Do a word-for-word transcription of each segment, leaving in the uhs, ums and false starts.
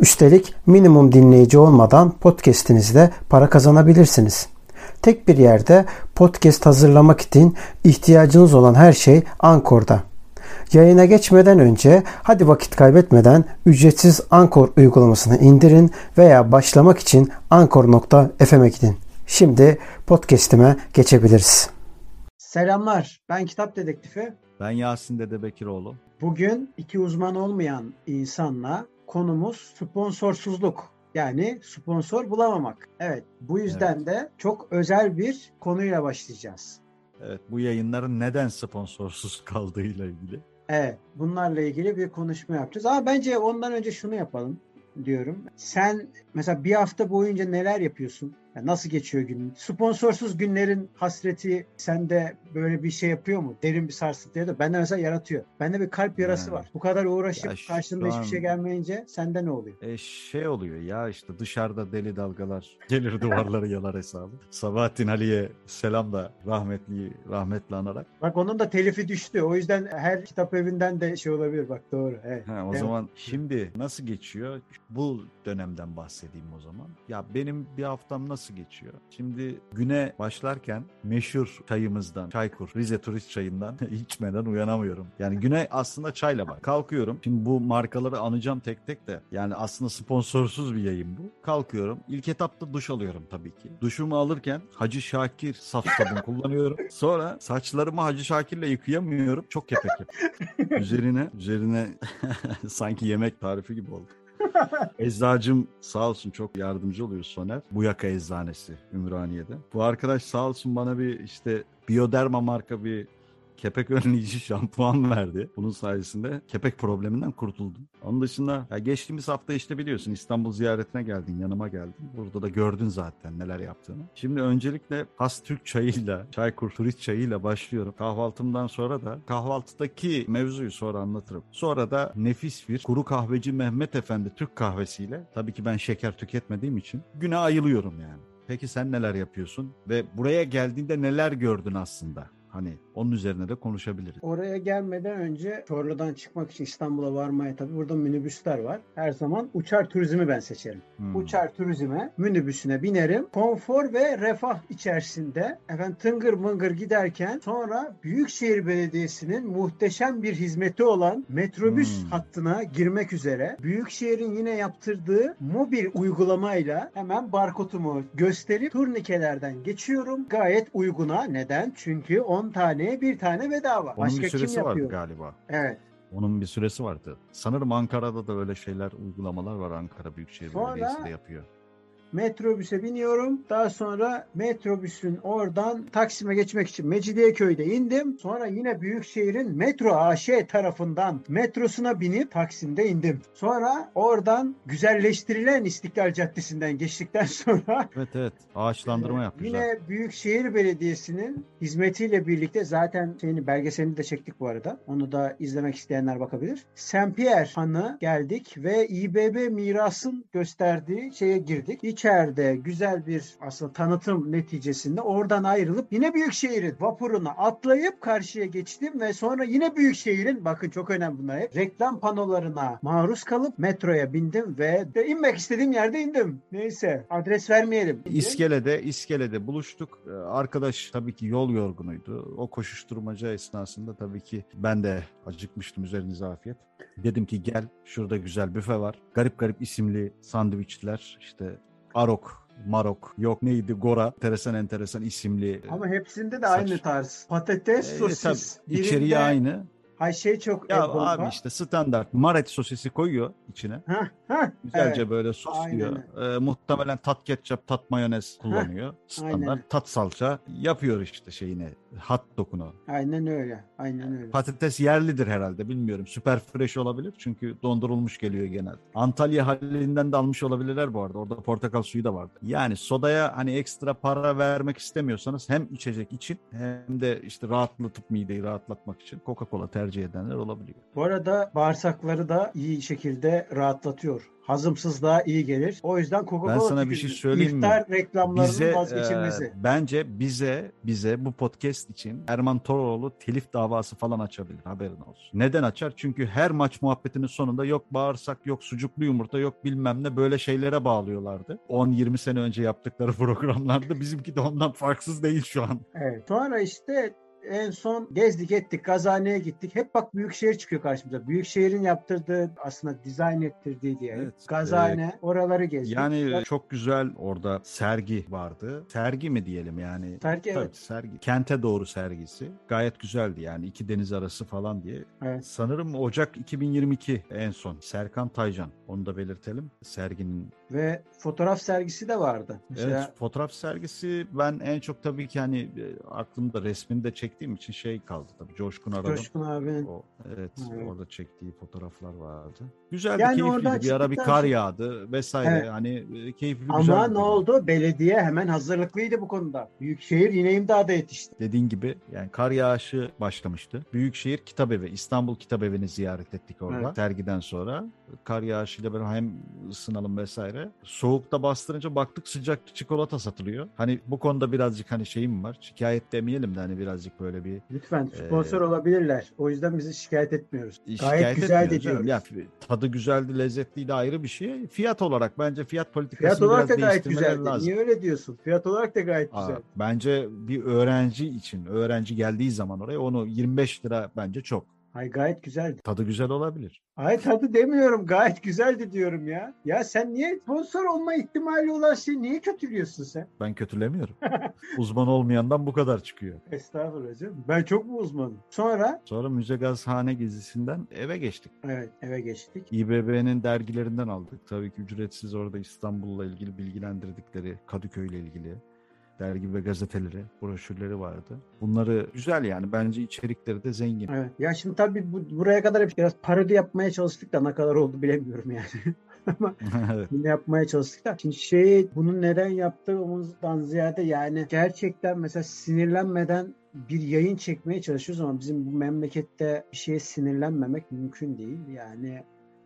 Üstelik minimum dinleyici olmadan podcast'inizde para kazanabilirsiniz. Tek bir yerde podcast hazırlamak için ihtiyacınız olan her şey Anchor'da. Yayına geçmeden önce hadi vakit kaybetmeden ücretsiz Anchor uygulamasını indirin veya başlamak için anchor nokta f m'e gidin. Şimdi podcast'ime geçebiliriz. Selamlar, ben Kitap Dedektifi. Ben Yasin Dede Bekiroğlu. Bugün iki uzman olmayan insanla konumuz sponsorsuzluk. Yani sponsor bulamamak. Evet, bu yüzden evet. de çok özel bir konuyla başlayacağız. Evet, bu yayınların neden sponsorsuz kaldığıyla ilgili. Evet, bunlarla ilgili bir konuşma yapacağız. Ama bence ondan önce şunu yapalım diyorum. Sen mesela bir hafta boyunca neler yapıyorsun? Yani nasıl geçiyor günün? Sponsorsuz günlerin hasreti sende böyle bir şey yapıyor mu? Derin bir sarsıntı da bende mesela yaratıyor. Bende bir kalp yarası yani, var. Bu kadar uğraşıp karşılığında hiçbir şey gelmeyince sende ne oluyor? E şey oluyor ya işte dışarıda deli dalgalar gelir duvarları yalar hesabı. Sabahattin Ali'ye selam da rahmetli rahmetle anarak. Bak onun da telifi düştü. O yüzden her kitap evinden de şey olabilir. Bak doğru. Evet. Ha, o Değil zaman mi? Şimdi nasıl geçiyor? Bu dönemden bahsedeyim o zaman. Ya benim bir haftam nasıl Nasıl geçiyor? Şimdi güne başlarken meşhur çayımızdan, Çaykur, Rize turist çayından içmeden uyanamıyorum. Yani güne aslında çayla bak. Kalkıyorum. Şimdi bu markaları anacağım tek tek de. Yani aslında sponsorsuz bir yayın bu. Kalkıyorum. İlk etapta duş alıyorum tabii ki. Duşumu alırken Hacı Şakir saf sabun kullanıyorum. Sonra saçlarımı Hacı Şakir'le yıkayamıyorum. Çok kepek yapıyorum. Üzerine, üzerine sanki yemek tarifi gibi oldu. Eczacım sağ olsun çok yardımcı oluyor Soner. Buyaka Eczanesi Ümraniye'de. Bu arkadaş sağ olsun bana bir işte Bioderma marka bir kepek önleyici şampuan verdi. Bunun sayesinde kepek probleminden kurtuldum. Onun dışında ya geçtiğimiz hafta işte biliyorsun İstanbul ziyaretine geldin, yanıma geldin. Burada da gördün zaten neler yaptığını. Şimdi öncelikle has Türk çayıyla, Çaykur turist çayıyla başlıyorum. Kahvaltımdan sonra da kahvaltıdaki mevzuyu sonra anlatırım. Sonra da nefis bir kuru kahveci Mehmet Efendi Türk kahvesiyle, tabii ki ben şeker tüketmediğim için güne ayılıyorum yani. Peki sen neler yapıyorsun ve buraya geldiğinde neler gördün aslında? Hani onun üzerine de konuşabiliriz. Oraya gelmeden önce Çorlu'dan çıkmak için İstanbul'a varmaya tabii burada minibüsler var. Her zaman uçar turizmi ben seçerim. Hmm. Uçar turizme, minibüsüne binerim. Konfor ve refah içerisinde efendim tıngır mıngır giderken sonra Büyükşehir Belediyesi'nin muhteşem bir hizmeti olan metrobüs hmm. hattına girmek üzere Büyükşehir'in yine yaptırdığı mobil uygulamayla hemen barkodumu gösterip turnikelerden geçiyorum. Gayet uyguna. Neden? Çünkü on tane bir tane bedava. Onun Başka bir süresi kim vardı galiba. Evet. Onun bir süresi vardı. Sanırım Ankara'da da öyle şeyler, uygulamalar var. Ankara Büyükşehir Belediyesi de yapıyor. Metrobüse biniyorum. Daha sonra metrobüsün oradan Taksim'e geçmek için Mecidiyeköy'de indim. Sonra yine Büyükşehir'in Metro A Ş tarafından metrosuna binip Taksim'de indim. Sonra oradan güzelleştirilen İstiklal Caddesi'nden geçtikten sonra evet evet ağaçlandırma yapmışlar. Yine Büyükşehir Belediyesi'nin hizmetiyle birlikte zaten şeyini, belgeselini de çektik bu arada. Onu da izlemek isteyenler bakabilir. Saint Pierre Han'a geldik ve İ B B Miras'ın gösterdiği şeye girdik. İç İçeride güzel bir aslında tanıtım neticesinde oradan ayrılıp yine Büyükşehir'in vapuruna atlayıp karşıya geçtim ve sonra yine Büyükşehir'in, bakın çok önemli bunlar hep, reklam panolarına maruz kalıp metroya bindim ve inmek istediğim yerde indim. Neyse adres vermeyelim. İskele'de, İskele'de buluştuk. Arkadaş tabii ki yol yorgunuydu. O koşuşturmaca esnasında tabii ki ben de acıkmıştım, üzerinize afiyet. Dedim ki gel şurada güzel büfe var. Garip garip isimli sandviçler işte. Arok, Marok, yok neydi Gora, enteresan enteresan isimli. Ama hepsinde de saç. Aynı tarz. Patates, sosis. E, İçeriği aynı. Ay şey çok. Ya abi bomba. İşte standart. Maret sosisi koyuyor içine. Heh, heh, güzelce evet. Böyle sos aynen. diyor. E, muhtemelen tat ketçap, tat mayonez kullanıyor. Heh, standart aynen. Tat salça yapıyor işte şeyini. hat dokunu. Aynen öyle. Aynen öyle. Patates yerlidir herhalde, bilmiyorum. Süper fresh olabilir çünkü dondurulmuş geliyor genelde. Antalya halinden de almış olabilirler bu arada. Orada portakal suyu da vardı. Yani sodaya hani ekstra para vermek istemiyorsanız hem içecek için hem de işte rahatlatıp mideyi rahatlatmak için Coca Cola tercih edenler olabiliyor. Bu arada bağırsakları da iyi şekilde rahatlatıyor. Hazımsızlığa iyi gelir. O yüzden Coca-Cola, ben sana bir şey söyleyeyim mi? İftar reklamlarının bize, vazgeçilmesi. E, bence bize bize bu podcast için Erman Toroğlu telif davası falan açabilir. Haberin olsun. Neden açar? Çünkü her maç muhabbetinin sonunda yok bağırsak, yok sucuklu yumurta, yok bilmem ne, böyle şeylere bağlıyorlardı. on yirmi sene önce yaptıkları programlarda bizimki de ondan farksız değil şu an. Evet. Sonra işte en son gezdik ettik, Gazhane'ye gittik. Hep bak Büyükşehir çıkıyor karşımıza. Büyükşehir'in yaptırdığı, aslında dizayn ettirdiği diye. Evet, Gazhane, e, oraları gezdik. Yani çok güzel orada sergi vardı. Sergi mi diyelim yani? Sergi, tabii, evet. Sergi. Kente doğru sergisi. Gayet güzeldi yani, iki deniz arası falan diye. Evet. Sanırım Ocak iki bin yirmi iki en son. Serkan Taycan. Onu da belirtelim. Serginin. Ve fotoğraf sergisi de vardı. Mesela... Evet, fotoğraf sergisi ben en çok tabii ki hani aklımda resmini de çektim. Çektiğim için şey kaldı tabii. Coşkun aradım. Coşkun abi. O, evet, evet. Orada çektiği fotoğraflar vardı. Güzeldi, yani keyifliydi. Bir ara bir kar yağdı vesaire. Evet. Hani keyifli, güzel. Ama ne oldu? Belediye hemen hazırlıklıydı bu konuda. Büyükşehir yine imdada yetişti. Dediğin gibi yani kar yağışı başlamıştı. Büyükşehir Kitabevi, İstanbul Kitabevi'ni ziyaret ettik orada. Evet. Sergiden sonra kar yağışıyla böyle hem ısınalım vesaire. Soğukta bastırınca baktık sıcak çikolata satılıyor. Hani bu konuda birazcık hani şeyim var. Şikayet demeyelim de hani birazcık böyle bir... Lütfen sponsor e, olabilirler. O yüzden bizi şikayet etmiyoruz. Şikayet Gayet güzel diyoruz. Ya, tadı güzeldi, lezzetliydi, ayrı bir şey. Fiyat olarak bence fiyat politikasını fiyat olarak biraz da gayet güzeldi. Lazım. Niye öyle diyorsun? Fiyat olarak da gayet Aa, güzel. Bence bir öğrenci için, öğrenci geldiği zaman oraya onu yirmi beş lira bence çok. Ay gayet güzeldi. Tadı güzel olabilir. Ay tadı demiyorum, gayet güzeldi diyorum ya. Ya sen niye sponsor olma ihtimali olan şeyi niye kötülüyorsun sen? Ben kötülemiyorum. Uzman olmayandan bu kadar çıkıyor. Estağfurullah canım. Ben çok mu uzmanım? Sonra? Sonra Müze Gazhane gezisinden eve geçtik. Evet, eve geçtik. İ B B'nin dergilerinden aldık. Tabii ki ücretsiz, orada İstanbul'la ilgili bilgilendirdikleri, Kadıköy'le ilgili dergi ve gazeteleri, broşürleri vardı. Bunları güzel yani. Bence içerikleri de zengin. Evet. Ya şimdi tabii bu, buraya kadar hep biraz parodi yapmaya çalıştık da ne kadar oldu bilemiyorum yani. Ama evet. Yine yapmaya çalıştık da. Şimdi şey, bunu neden yaptığımızdan ziyade yani gerçekten mesela sinirlenmeden bir yayın çekmeye çalışıyoruz ama bizim bu memlekette bir şeye sinirlenmemek mümkün değil. Yani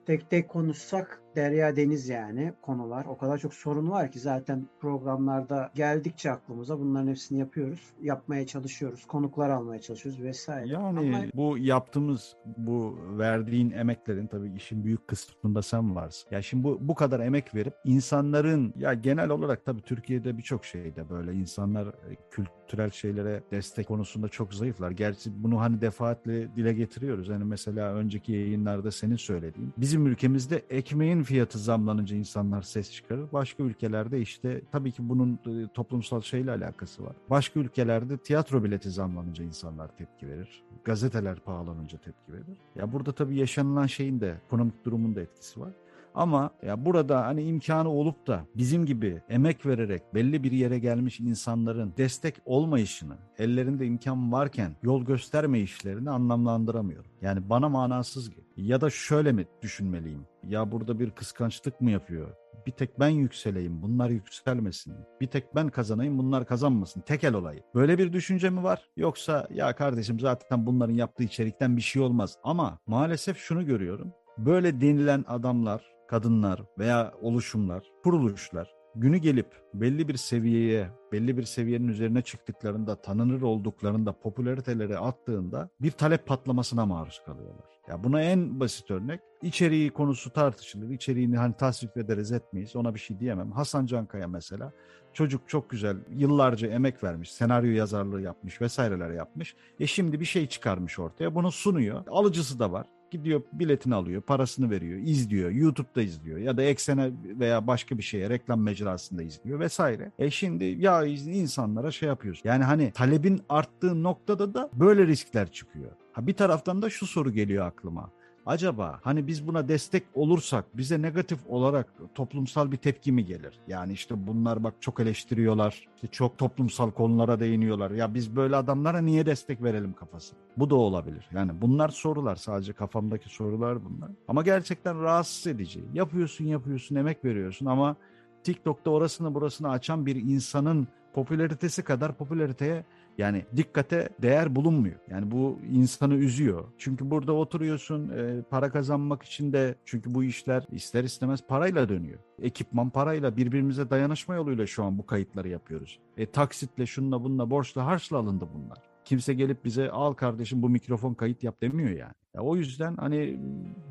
tek tek konuşsak Derya Deniz yani konular. O kadar çok sorun var ki zaten programlarda geldikçe aklımıza bunların hepsini yapıyoruz. Yapmaya çalışıyoruz. Konuklar almaya çalışıyoruz vesaire. Yani ama... bu yaptığımız, bu verdiğin emeklerin tabii işin büyük kısmında sen varsın. Ya şimdi bu, bu kadar emek verip insanların, ya genel olarak tabii Türkiye'de birçok şeyde böyle insanlar kültürel şeylere destek konusunda çok zayıflar. Gerçi bunu hani defaatle dile getiriyoruz. Hani mesela önceki yayınlarda senin söylediğin. Bizim ülkemizde ekmeğin fiyatı zamlanınca insanlar ses çıkarır. Başka ülkelerde işte tabii ki bunun toplumsal şeyle alakası var. Başka ülkelerde tiyatro bileti zamlanınca insanlar tepki verir. Gazeteler pahalanınca tepki verir. Ya burada tabii yaşanılan şeyin de ekonomik durumun da etkisi var. Ama ya burada hani imkanı olup da bizim gibi emek vererek belli bir yere gelmiş insanların destek olmayışını, ellerinde imkan varken yol göstermeyişlerini anlamlandıramıyorum. Yani bana manasız geliyor. Ya da şöyle mi düşünmeliyim? Ya burada bir kıskançlık mı yapıyor? Bir tek ben yükseleyim, bunlar yükselmesin. Bir tek ben kazanayım, bunlar kazanmasın. Tekel olayı. Böyle bir düşünce mi var? Yoksa ya kardeşim zaten bunların yaptığı içerikten bir şey olmaz. Ama maalesef şunu görüyorum. Böyle denilen adamlar, kadınlar veya oluşumlar, kuruluşlar günü gelip belli bir seviyeye, belli bir seviyenin üzerine çıktıklarında, tanınır olduklarında, popülariteleri attığında bir talep patlamasına maruz kalıyorlar. Ya buna en basit örnek, içeriği konusu tartışılır, içeriğini hani tasvip ederiz etmeyiz, ona bir şey diyemem. Hasan Cankaya mesela, çocuk çok güzel, yıllarca emek vermiş, senaryo yazarlığı yapmış vesaireler yapmış. E şimdi bir şey çıkarmış ortaya, bunu sunuyor, alıcısı da var. Gidiyor biletini alıyor, parasını veriyor, izliyor, YouTube'da izliyor ya da Eksen'e veya başka bir şeye, reklam mecrasında izliyor vesaire. E şimdi ya insanlara şey yapıyoruz. Yani hani talebin arttığı noktada da böyle riskler çıkıyor. Ha bir taraftan da şu soru geliyor aklıma. acaba hani biz buna destek olursak bize negatif olarak toplumsal bir tepki mi gelir? Yani işte bunlar bak çok eleştiriyorlar, işte çok toplumsal konulara değiniyorlar. Ya biz böyle adamlara niye destek verelim kafası? Bu da olabilir. Yani bunlar sorular, sadece kafamdaki sorular bunlar. Ama gerçekten rahatsız edici. Yapıyorsun, yapıyorsun, emek veriyorsun ama TikTok'ta orasını burasını açan bir insanın popülaritesi kadar popülariteye, yani dikkate değer bulunmuyor. Yani bu insanı üzüyor. Çünkü burada oturuyorsun e, para kazanmak için de, çünkü bu işler ister istemez parayla dönüyor. Ekipman parayla, birbirimize dayanışma yoluyla şu an bu kayıtları yapıyoruz. E, taksitle, şununla bununla, borçla harçla alındı bunlar. Kimse gelip bize al kardeşim bu mikrofon kayıt yap demiyor yani. Ya, o yüzden hani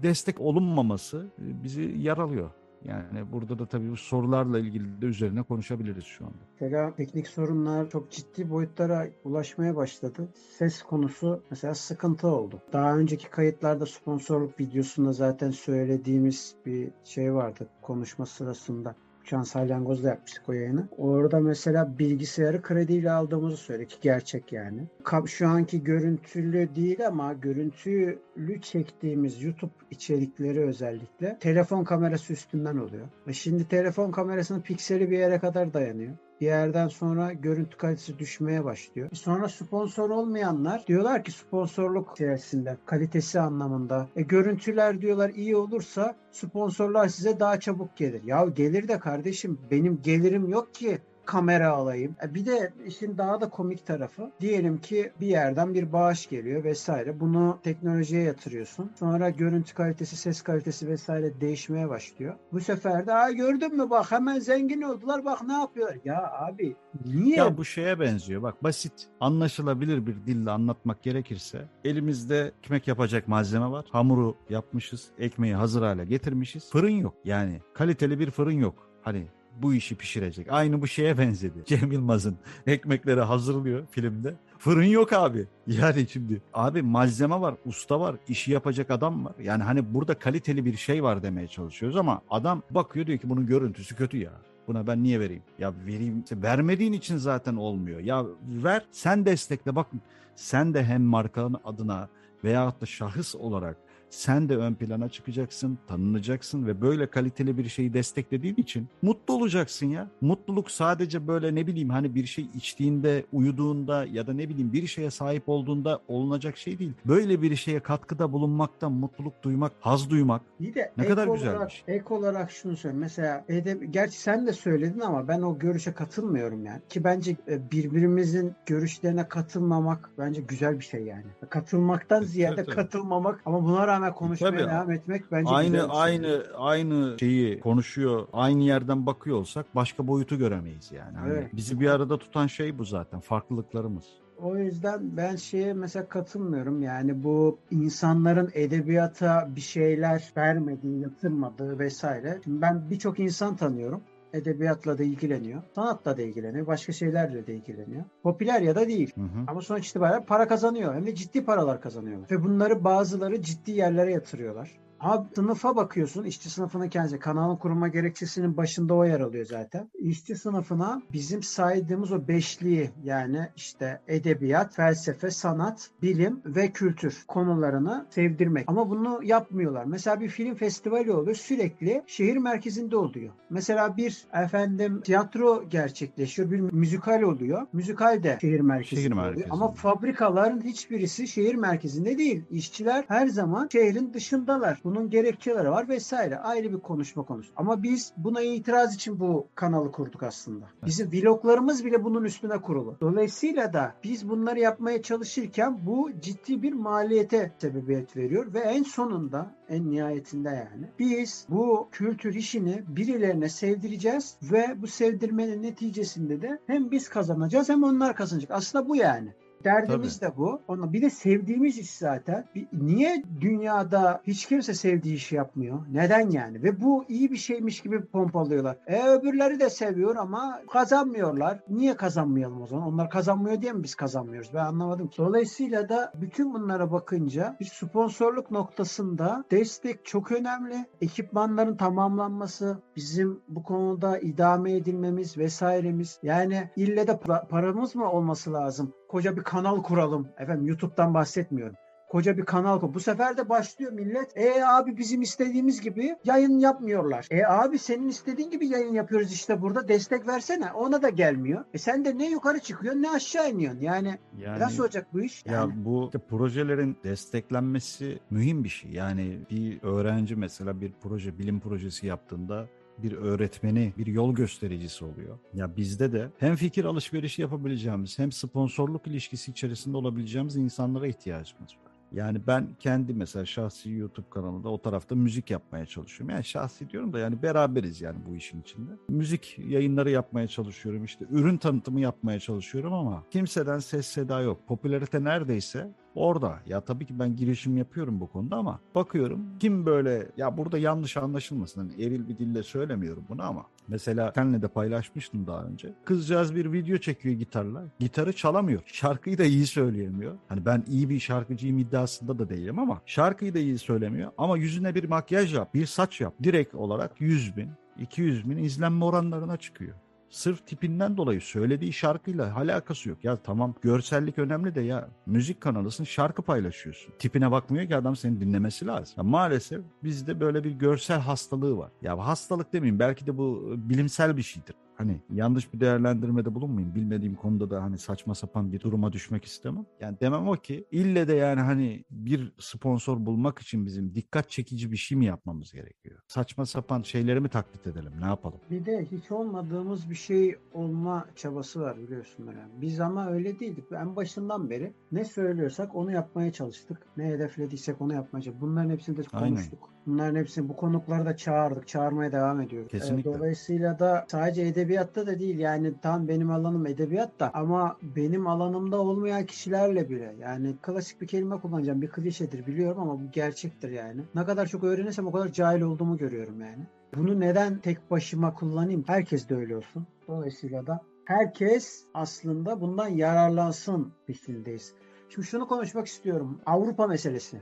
destek olunmaması bizi yaralıyor. Yani burada da tabii bu sorularla ilgili de üzerine konuşabiliriz şu anda. Mesela teknik sorunlar çok ciddi boyutlara ulaşmaya başladı. Ses konusu mesela sıkıntı oldu. Daha önceki kayıtlarda, sponsorluk videosunda zaten söylediğimiz bir şey vardı konuşma sırasında. Uçan Salyangoz'da yapmıştık o yayını. Orada mesela bilgisayarı krediyle aldığımızı söyledi ki gerçek yani. Şu anki görüntülü değil ama görüntülü çektiğimiz YouTube içerikleri özellikle telefon kamerası üstünden oluyor. Ve şimdi telefon kamerasının pikseli bir yere kadar dayanıyor. Bir yerden sonra görüntü kalitesi düşmeye başlıyor. Sonra sponsor olmayanlar diyorlar ki sponsorluk içerisinde kalitesi anlamında. E, görüntüler diyorlar iyi olursa sponsorlar size daha çabuk gelir. Ya gelir de kardeşim, benim gelirim yok ki kamera alayım. E, bir de işin daha da komik tarafı, diyelim ki bir yerden bir bağış geliyor vesaire. Bunu teknolojiye yatırıyorsun. Sonra görüntü kalitesi, ses kalitesi vesaire değişmeye başlıyor. Bu sefer de, "Aa gördün mü bak hemen zengin oldular bak ne yapıyor?" Ya abi niye? Ya bu şeye benziyor. Bak, basit, anlaşılabilir bir dille anlatmak gerekirse, elimizde ekmek yapacak malzeme var. Hamuru yapmışız, ekmeği hazır hale getirmişiz. Fırın yok. Yani kaliteli bir fırın yok. Hani bu işi pişirecek. Aynı bu şeye benzedi. Cem Yılmaz'ın ekmekleri hazırlıyor filmde. Fırın yok abi. Yani şimdi abi malzeme var, usta var, işi yapacak adam var. Yani hani burada kaliteli bir şey var demeye çalışıyoruz ama adam bakıyor diyor ki bunun görüntüsü kötü ya. Buna ben niye vereyim? Ya vereyim. Vermediğin için zaten olmuyor. Ya ver, sen destekle. Bak sen de hem markanın adına veyahut da şahıs olarak sen de ön plana çıkacaksın, tanınacaksın ve böyle kaliteli bir şeyi desteklediğin için mutlu olacaksın ya. Mutluluk sadece böyle ne bileyim hani bir şey içtiğinde, uyuduğunda ya da ne bileyim bir şeye sahip olduğunda olunacak şey değil. Böyle bir şeye katkıda bulunmaktan mutluluk duymak, haz duymak de ne kadar güzelmiş. Ek olarak şunu söyleyeyim. Mesela edeb- gerçi sen de söyledin ama ben o görüşe katılmıyorum yani. Ki bence birbirimizin görüşlerine katılmamak bence güzel bir şey yani. Katılmaktan ziyade evet, evet. Katılmamak ama buna rağmen konuşmaya tabii devam etmek bence aynı güzel bir şey. Aynı aynı şeyi konuşuyor, aynı yerden bakıyor olsak başka boyutu göremeyiz yani. Evet. Hani bizi bir arada tutan şey bu zaten, farklılıklarımız. O yüzden ben şeye mesela katılmıyorum yani, bu insanların edebiyata bir şeyler vermediği, yatırmadığı vesaire. Şimdi ben birçok insan tanıyorum. Edebiyatla da ilgileniyor, sanatla da ilgileniyor, başka şeylerle de ilgileniyor. Popüler ya da değil. Hı hı. Ama sonuç itibariyle para kazanıyor. Hem de ciddi paralar kazanıyorlar. Ve bunları bazıları ciddi yerlere yatırıyorlar. Abi sınıfa bakıyorsun, işçi sınıfının kendisi. Kanalın kurulma gerekçesinin başında o yer alıyor zaten. İşçi sınıfına bizim saydığımız o beşliği, yani işte edebiyat, felsefe, sanat, bilim ve kültür konularını sevdirmek. Ama bunu yapmıyorlar. Mesela bir film festivali oluyor, sürekli şehir merkezinde oluyor. Mesela bir efendim tiyatro gerçekleşiyor, bir müzikal oluyor. Müzikal de şehir merkezinde, şehir merkezinde oluyor. Ama fabrikaların hiçbirisi şehir merkezinde değil. İşçiler her zaman şehrin dışındalar. Bunun gerekçeleri var vesaire. Ayrı bir konuşma konusu. Ama biz buna itiraz için bu kanalı kurduk aslında. Bizim vloglarımız bile bunun üstüne kurulu. Dolayısıyla da biz bunları yapmaya çalışırken bu ciddi bir maliyete sebebiyet veriyor ve en sonunda, en nihayetinde yani biz bu kültür işini birilerine sevdireceğiz ve bu sevdirmenin neticesinde de hem biz kazanacağız hem onlar kazanacak. Aslında bu yani. Derdimiz tabii de bu. Ona bir de sevdiğimiz iş zaten. Bir, niye dünyada hiç kimse sevdiği işi yapmıyor? Neden yani? Ve bu iyi bir şeymiş gibi pompalıyorlar. E öbürleri de seviyor ama kazanmıyorlar. Niye kazanmayalım o zaman? Onlar kazanmıyor diye mi biz kazanmıyoruz? Ben anlamadım. Dolayısıyla da bütün bunlara bakınca bir sponsorluk noktasında destek çok önemli. Ekipmanların tamamlanması, bizim bu konuda idame edilmemiz vesairemiz. Yani ille de paramız mı olması lazım? Koca bir kanal kuralım. Efendim YouTube'dan bahsetmiyorum. koca bir kanal. Bu sefer de başlıyor millet. E abi bizim istediğimiz gibi yayın yapmıyorlar. E abi senin istediğin gibi yayın yapıyoruz işte burada. Destek versene. Ona da gelmiyor. E sen de ne yukarı çıkıyorsun ne aşağı iniyorsun. Yani, yani nasıl olacak bu iş? Yani. Ya bu işte projelerin desteklenmesi mühim bir şey. Yani bir öğrenci mesela bir proje, bilim projesi yaptığında bir öğretmeni, bir yol göstericisi oluyor. Ya bizde de hem fikir alışverişi yapabileceğimiz hem sponsorluk ilişkisi içerisinde olabileceğimiz insanlara ihtiyacımız var. Yani ben kendi mesela şahsi YouTube kanalında o tarafta müzik yapmaya çalışıyorum. Yani şahsi diyorum da yani beraberiz yani bu işin içinde. Müzik yayınları yapmaya çalışıyorum işte. Ürün tanıtımı yapmaya çalışıyorum ama kimseden ses seda yok. Popülarite neredeyse orada. Ya tabii ki ben girişim yapıyorum bu konuda ama bakıyorum kim böyle ya burada yanlış anlaşılmasın. Hani eril bir dille söylemiyorum bunu ama mesela seninle de paylaşmıştım daha önce. Kızcağız bir video çekiyor gitarla. Gitarı çalamıyor. Şarkıyı da iyi söyleyemiyor. Hani ben iyi bir şarkıcıyım iddiasında da değilim ama şarkıyı da iyi söylemiyor. Ama yüzüne bir makyaj yap, bir saç yap. Direkt olarak yüz bin, iki yüz bin izlenme oranlarına çıkıyor. Sırf tipinden dolayı söylediği şarkıyla alakası yok. Ya tamam görsellik önemli de ya müzik kanalısın şarkı paylaşıyorsun. Tipine bakmıyor ki adam seni dinlemesi lazım. Ya maalesef bizde böyle bir görsel hastalığı var. Ya hastalık demeyeyim belki de bu bilimsel bir şeydir. Hani yanlış bir değerlendirmede bulunmayayım. Bilmediğim konuda da hani saçma sapan bir duruma düşmek istemem. Yani demem o ki ille de yani hani bir sponsor bulmak için bizim dikkat çekici bir şey mi yapmamız gerekiyor? Saçma sapan şeyleri mi taklit edelim? Ne yapalım? Bir de hiç olmadığımız bir şey olma çabası var biliyorsun böyle. Biz ama öyle değildik. En başından beri ne söylüyorsak onu yapmaya çalıştık. Ne hedeflediysek onu yapmaya çalıştık. Bunların hepsini de konuştuk. Aynen. Bunların hepsini bu konukları da çağırdık. Çağırmaya devam ediyoruz. Kesinlikle. Dolayısıyla da sadece edebiyatta da değil yani tam benim alanım edebiyat da ama benim alanımda olmayan kişilerle bile yani klasik bir kelime kullanacağım bir klişedir biliyorum ama bu gerçektir yani. Ne kadar çok öğrenirsem o kadar cahil olduğumu görüyorum yani. Bunu neden tek başıma kullanayım? Herkes de öyle olsun. Dolayısıyla da herkes aslında bundan yararlansın fikrindeyiz. Şimdi şunu konuşmak istiyorum. Avrupa meselesi.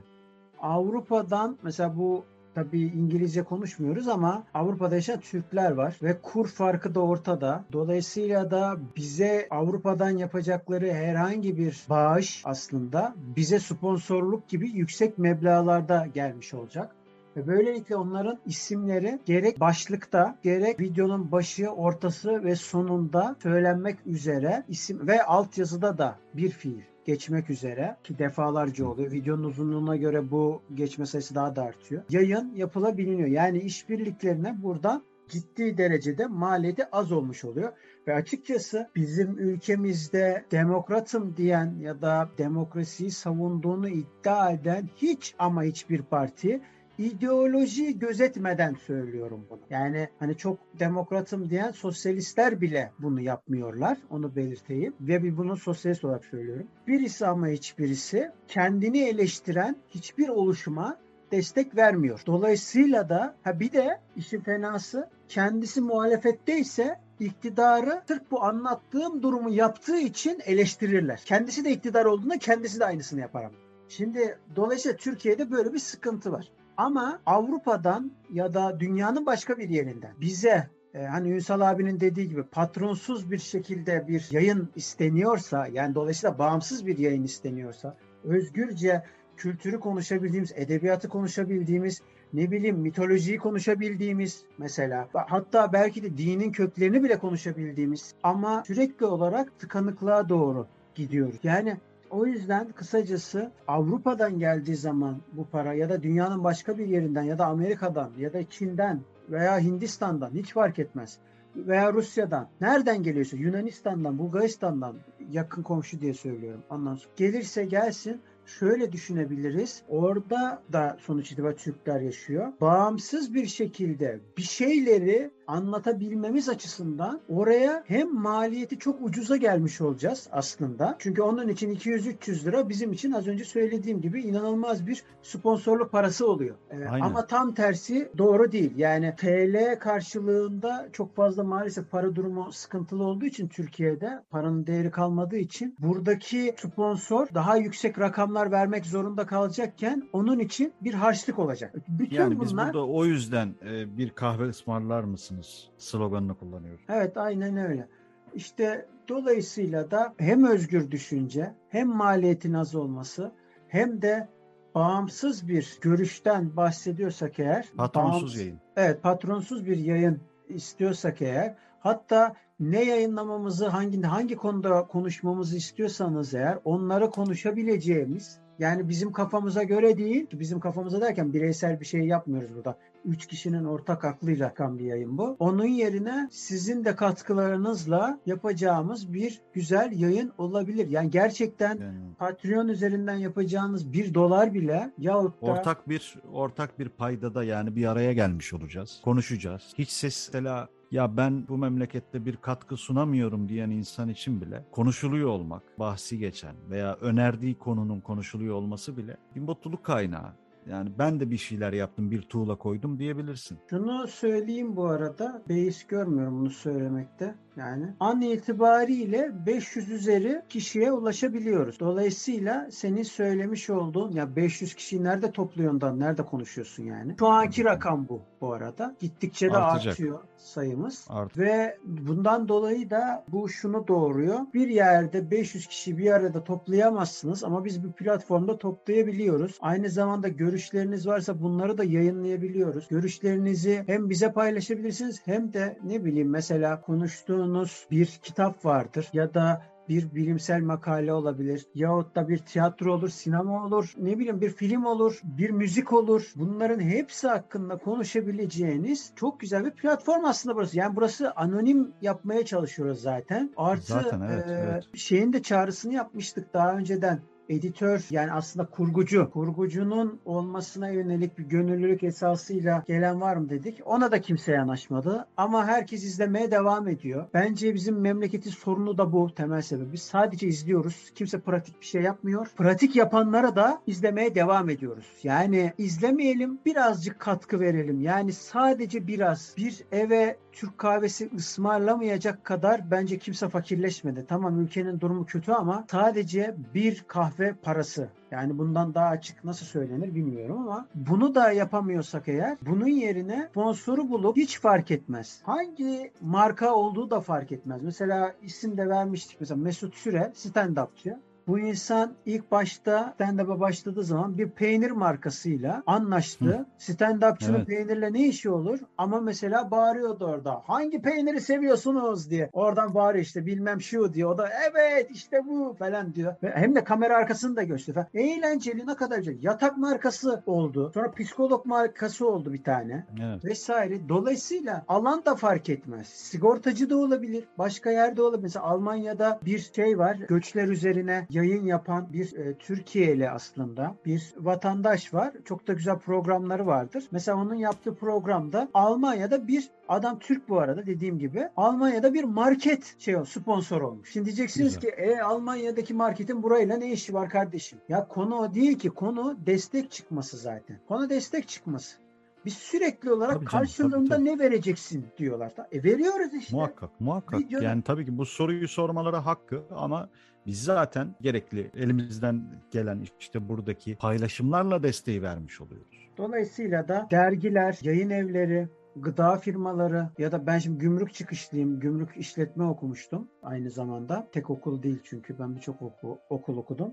Avrupa'dan mesela bu tabii İngilizce konuşmuyoruz ama Avrupa'da yaşayan Türkler var ve kur farkı da ortada. Dolayısıyla da bize Avrupa'dan yapacakları herhangi bir bağış aslında bize sponsorluk gibi yüksek meblağlarda gelmiş olacak. Ve böylelikle onların isimleri gerek başlıkta gerek videonun başı, ortası ve sonunda söylenmek üzere isim ve altyazıda da bir fiil geçmek üzere ki defalarca oluyor. Videonun uzunluğuna göre bu geçme sayısı daha da artıyor. Yayın yapılabiliyor. Yani işbirliklerine burada ciddi derecede maliyeti az olmuş oluyor. Ve açıkçası bizim ülkemizde demokratım diyen ya da demokrasiyi savunduğunu iddia eden hiç ama hiçbir parti İdeoloji gözetmeden söylüyorum bunu. Yani hani çok demokratım diyen sosyalistler bile bunu yapmıyorlar. Onu belirteyim. Ve bir bunu sosyalist olarak söylüyorum. Birisi ama hiçbirisi kendini eleştiren hiçbir oluşuma destek vermiyor. Dolayısıyla da ha bir de işin fenası kendisi muhalefetteyse iktidarı sırf bu anlattığım durumu yaptığı için eleştirirler. Kendisi de iktidar olduğunda kendisi de aynısını yapar ama. Şimdi dolayısıyla Türkiye'de böyle bir sıkıntı var. Ama Avrupa'dan ya da dünyanın başka bir yerinden bize e, hani Ünsal abinin dediği gibi patronsuz bir şekilde bir yayın isteniyorsa yani dolayısıyla bağımsız bir yayın isteniyorsa özgürce kültürü konuşabildiğimiz, edebiyatı konuşabildiğimiz, ne bileyim mitolojiyi konuşabildiğimiz mesela hatta belki de dinin köklerini bile konuşabildiğimiz ama sürekli olarak tıkanıklığa doğru gidiyoruz. Yani o yüzden kısacası Avrupa'dan geldiği zaman bu para ya da dünyanın başka bir yerinden ya da Amerika'dan ya da Çin'den veya Hindistan'dan hiç fark etmez veya Rusya'dan nereden geliyorsa Yunanistan'dan, Bulgaristan'dan yakın komşu diye söylüyorum. Ondan sonra gelirse gelsin şöyle düşünebiliriz. Orada da sonuç itibariyle Türkler yaşıyor. Bağımsız bir şekilde bir şeyleri anlatabilmemiz açısından oraya hem maliyeti çok ucuza gelmiş olacağız aslında. Çünkü onun için iki yüz üç yüz lira bizim için az önce söylediğim gibi inanılmaz bir sponsorluk parası oluyor. Ee, ama tam tersi doğru değil. Yani T L karşılığında çok fazla maalesef para durumu sıkıntılı olduğu için Türkiye'de paranın değeri kalmadığı için buradaki sponsor daha yüksek rakamlar vermek zorunda kalacakken onun için bir harçlık olacak. Bütün yani bunlar... biz burada o yüzden e, bir kahve ısmarlar mısınız sloganını kullanıyoruz. Evet aynen öyle. İşte dolayısıyla da hem özgür düşünce hem maliyetin az olması hem de bağımsız bir görüşten bahsediyorsak eğer, patronsuz bağımsız, yayın. Evet, patronsuz bir yayın istiyorsak eğer, hatta ne yayınlamamızı, hangi hangi konuda konuşmamızı istiyorsanız eğer, onları konuşabileceğimiz, yani bizim kafamıza göre değil, bizim kafamıza derken bireysel bir şey yapmıyoruz burada. Üç kişinin ortak aklıyla yapan bir yayın bu. Onun yerine sizin de katkılarınızla yapacağımız bir güzel yayın olabilir. Yani gerçekten yani. Patreon üzerinden yapacağınız bir dolar bile yahut da... Ortak bir, ortak bir paydada yani bir araya gelmiş olacağız. Konuşacağız. Hiç ses tela... Ya ben bu memlekette bir katkı sunamıyorum diyen insan için bile konuşuluyor olmak, bahsi geçen veya önerdiği konunun konuşuluyor olması bile bir mutluluk kaynağı. Yani ben de bir şeyler yaptım, bir tuğla koydum diyebilirsin. Şunu söyleyeyim bu arada, beis görmüyorum bunu söylemekte. Yani an itibariyle beş yüz üzeri kişiye ulaşabiliyoruz. Dolayısıyla senin söylemiş olduğun, ya beş yüz kişiyi nerede topluyorsun da nerede konuşuyorsun yani? Şu anki rakam bu bu arada. Gittikçe de artacak, artıyor sayımız. Art- Ve bundan dolayı da bu şunu doğuruyor. Bir yerde beş yüz kişi bir arada toplayamazsınız ama biz bir platformda toplayabiliyoruz. Aynı zamanda görüşleriniz varsa bunları da yayınlayabiliyoruz. Görüşlerinizi hem bize paylaşabilirsiniz hem de ne bileyim mesela konuştuğunuz bir kitap vardır ya da bir bilimsel makale olabilir yahut da bir tiyatro olur, sinema olur, ne bileyim bir film olur, bir müzik olur. Bunların hepsi hakkında konuşabileceğiniz çok güzel bir platform aslında burası. Yani burası anonim yapmaya çalışıyoruz zaten. Artı zaten, evet, e, evet. şeyin de çağrısını yapmıştık daha önceden. Editör yani aslında kurgucu. Kurgucunun olmasına yönelik bir gönüllülük esasıyla gelen var mı dedik. Ona da kimse yanaşmadı. Ama herkes izlemeye devam ediyor. Bence bizim memleketin sorunu da bu temel sebebi. Biz sadece izliyoruz. Kimse pratik bir şey yapmıyor. Pratik yapanlara da izlemeye devam ediyoruz. Yani izlemeyelim, birazcık katkı verelim. Yani sadece biraz bir eve Türk kahvesi ısmarlamayacak kadar bence kimse fakirleşmedi. Tamam ülkenin durumu kötü ama sadece bir kahve ve parası. Yani bundan daha açık nasıl söylenir bilmiyorum ama bunu da yapamıyorsak eğer bunun yerine sponsoru bulup hiç fark etmez. Hangi marka olduğu da fark etmez. Mesela isim de vermiştik. Mesela Mesut Süre stand-upçı. Bu insan ilk başta stand-up'a başladığı zaman bir peynir markasıyla anlaştı. Hı. Stand-upçının evet. peynirle ne işi olur? Ama mesela bağırıyordu orada. Hangi peyniri seviyorsunuz diye. Oradan bağırıyor işte bilmem şu diyor. O da evet işte bu falan diyor. Hem de kamera arkasını da gösteriyor. Eğlenceli, ne kadar güzel. Yatak markası oldu. Sonra psikolog markası oldu bir tane. Evet. Vesaire. Dolayısıyla alan da fark etmez. Sigortacı da olabilir. Başka yerde olabilir. Mesela Almanya'da bir şey var. Göçler üzerine yayın yapan bir e, Türkiye'li aslında bir vatandaş var. Çok da güzel programları vardır. Mesela onun yaptığı programda Almanya'da bir adam, Türk bu arada dediğim gibi, Almanya'da bir market şey sponsor olmuş. Şimdi diyeceksiniz güzel. Ki e, Almanya'daki marketin burayla ne işi var kardeşim? Ya konu o değil ki. Konu destek çıkması zaten. Konu destek çıkması. Biz sürekli olarak tabii karşılığında canım, tabii, tabii. ne vereceksin diyorlar. E veriyoruz işte. Muhakkak, muhakkak. Videoda... Yani tabii ki bu soruyu sormalara hakkı ama biz zaten gerekli elimizden gelen işte buradaki paylaşımlarla desteği vermiş oluyoruz. Dolayısıyla da dergiler, yayın evleri, gıda firmaları ya da ben şimdi gümrük çıkışlıyım, gümrük işletme okumuştum aynı zamanda. Tek okul değil çünkü ben birçok oku, okul okudum.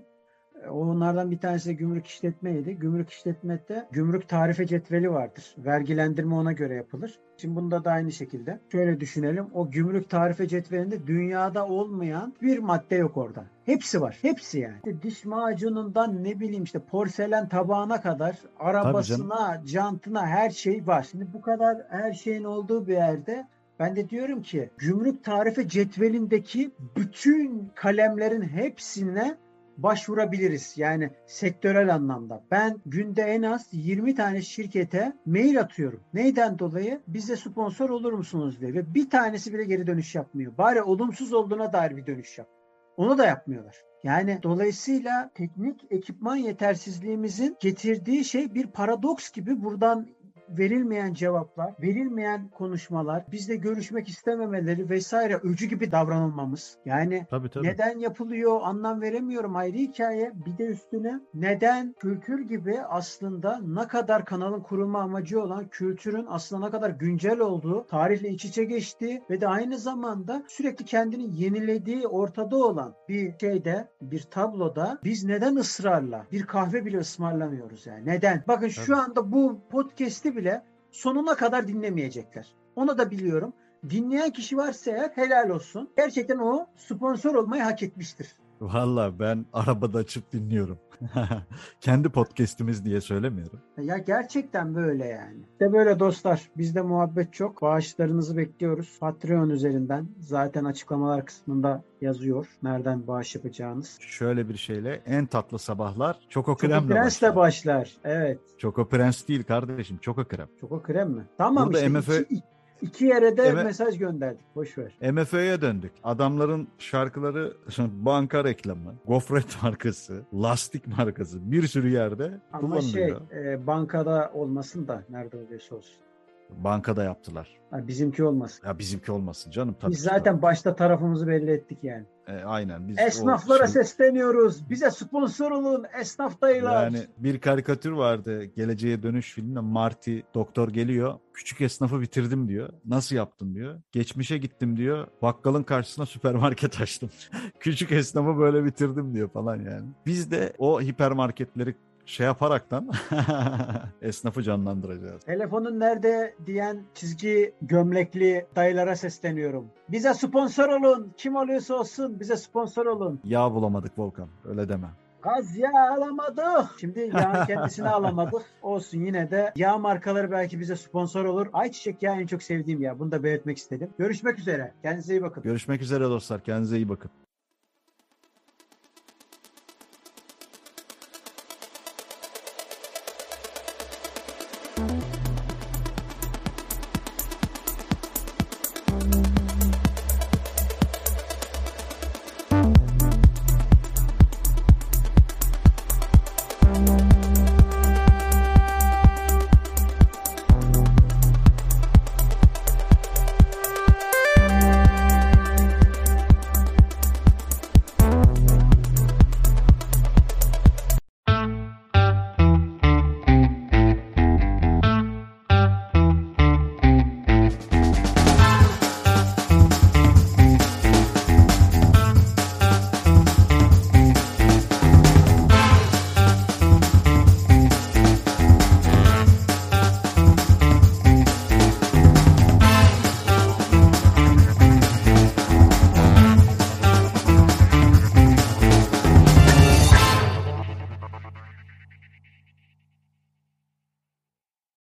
Onlardan bir tanesi de gümrük işletmeydi. Gümrük işletmede gümrük tarife cetveli vardır. Vergilendirme ona göre yapılır. Şimdi bunda da aynı şekilde. Şöyle düşünelim. O gümrük tarife cetvelinde dünyada olmayan bir madde yok orada. Hepsi var. Hepsi yani. İşte diş macunundan ne bileyim işte porselen tabağına kadar arabasına, jantına her şey var. Şimdi bu kadar her şeyin olduğu bir yerde ben de diyorum ki gümrük tarife cetvelindeki bütün kalemlerin hepsine başvurabiliriz. Yani sektörel anlamda. Ben günde en az yirmi tane şirkete mail atıyorum. Neyden dolayı? Bize sponsor olur musunuz diye. Ve bir tanesi bile geri dönüş yapmıyor. Bari olumsuz olduğuna dair bir dönüş yap. Onu da yapmıyorlar. Yani dolayısıyla teknik ekipman yetersizliğimizin getirdiği şey bir paradoks gibi buradan verilmeyen cevaplar, verilmeyen konuşmalar, bizle görüşmek istememeleri vesaire, öcü gibi davranılmamız. Yani tabii, tabii. Neden yapılıyor anlam veremiyorum, ayrı hikaye. Bir de üstüne neden kültür gibi aslında ne kadar kanalın kurulma amacı olan kültürün aslında ne kadar güncel olduğu, tarihle iç içe geçtiği ve de aynı zamanda sürekli kendini yenilediği ortada olan bir şeyde, bir tabloda biz neden ısrarla bir kahve bile ısmarlamıyoruz yani? Neden? Bakın şu evet. anda bu podcast'i bile sonuna kadar dinlemeyecekler. Onu da biliyorum. Dinleyen kişi varsa eğer helal olsun. Gerçekten o sponsor olmayı hak etmiştir. Valla ben arabada açıp dinliyorum. Kendi podcast'imiz diye söylemiyorum. Ya gerçekten böyle yani. İşte böyle dostlar. Bizde muhabbet çok. Bağışlarınızı bekliyoruz. Patreon üzerinden. Zaten açıklamalar kısmında yazıyor. Nereden bağış yapacağınız. Şöyle bir şeyle. En tatlı sabahlar Çoko Krem'le Prens'le başlar. başlar. Evet. Çoko Prens değil kardeşim. Çoko Krem. Çoko Krem mi? Tamam. Burada işte. M F... İki... İki yere de M- mesaj gönderdik. Boşver. M F'ye döndük. Adamların şarkıları banka reklamı, gofret markası, lastik markası bir sürü yerde ama kullanılıyor. Ama şey e, bankada olmasın da nerede öyleyse olsun. Bankada yaptılar. Ha, bizimki olmasın. Ya bizimki olmasın canım. Tabii biz zaten tabii. başta tarafımızı belli ettik yani. E, aynen. Biz Esnaflara şey... sesleniyoruz. Bize sponsor olun. Esnaf dayılar. Yani bir karikatür vardı. Geleceğe Dönüş filminde Marty, doktor geliyor. Küçük esnafı bitirdim diyor. Nasıl yaptım diyor. Geçmişe gittim diyor. Bakkalın karşısına süpermarket açtım. Küçük esnafı böyle bitirdim diyor falan yani. Biz de o hipermarketleri şey yaparaktan esnafı canlandıracağız. Telefonun nerede diyen çizgi gömlekli dayılara sesleniyorum. Bize sponsor olun. Kim oluyorsa olsun bize sponsor olun. Yağ bulamadık Volkan. Öyle deme. Gaz yağı alamadık. Şimdi yağın kendisini alamadık. Olsun yine de yağ markaları belki bize sponsor olur. Ayçiçek yağı en çok sevdiğim yağ. Bunu da belirtmek istedim. Görüşmek üzere. Kendinize iyi bakın. Görüşmek üzere dostlar. Kendinize iyi bakın.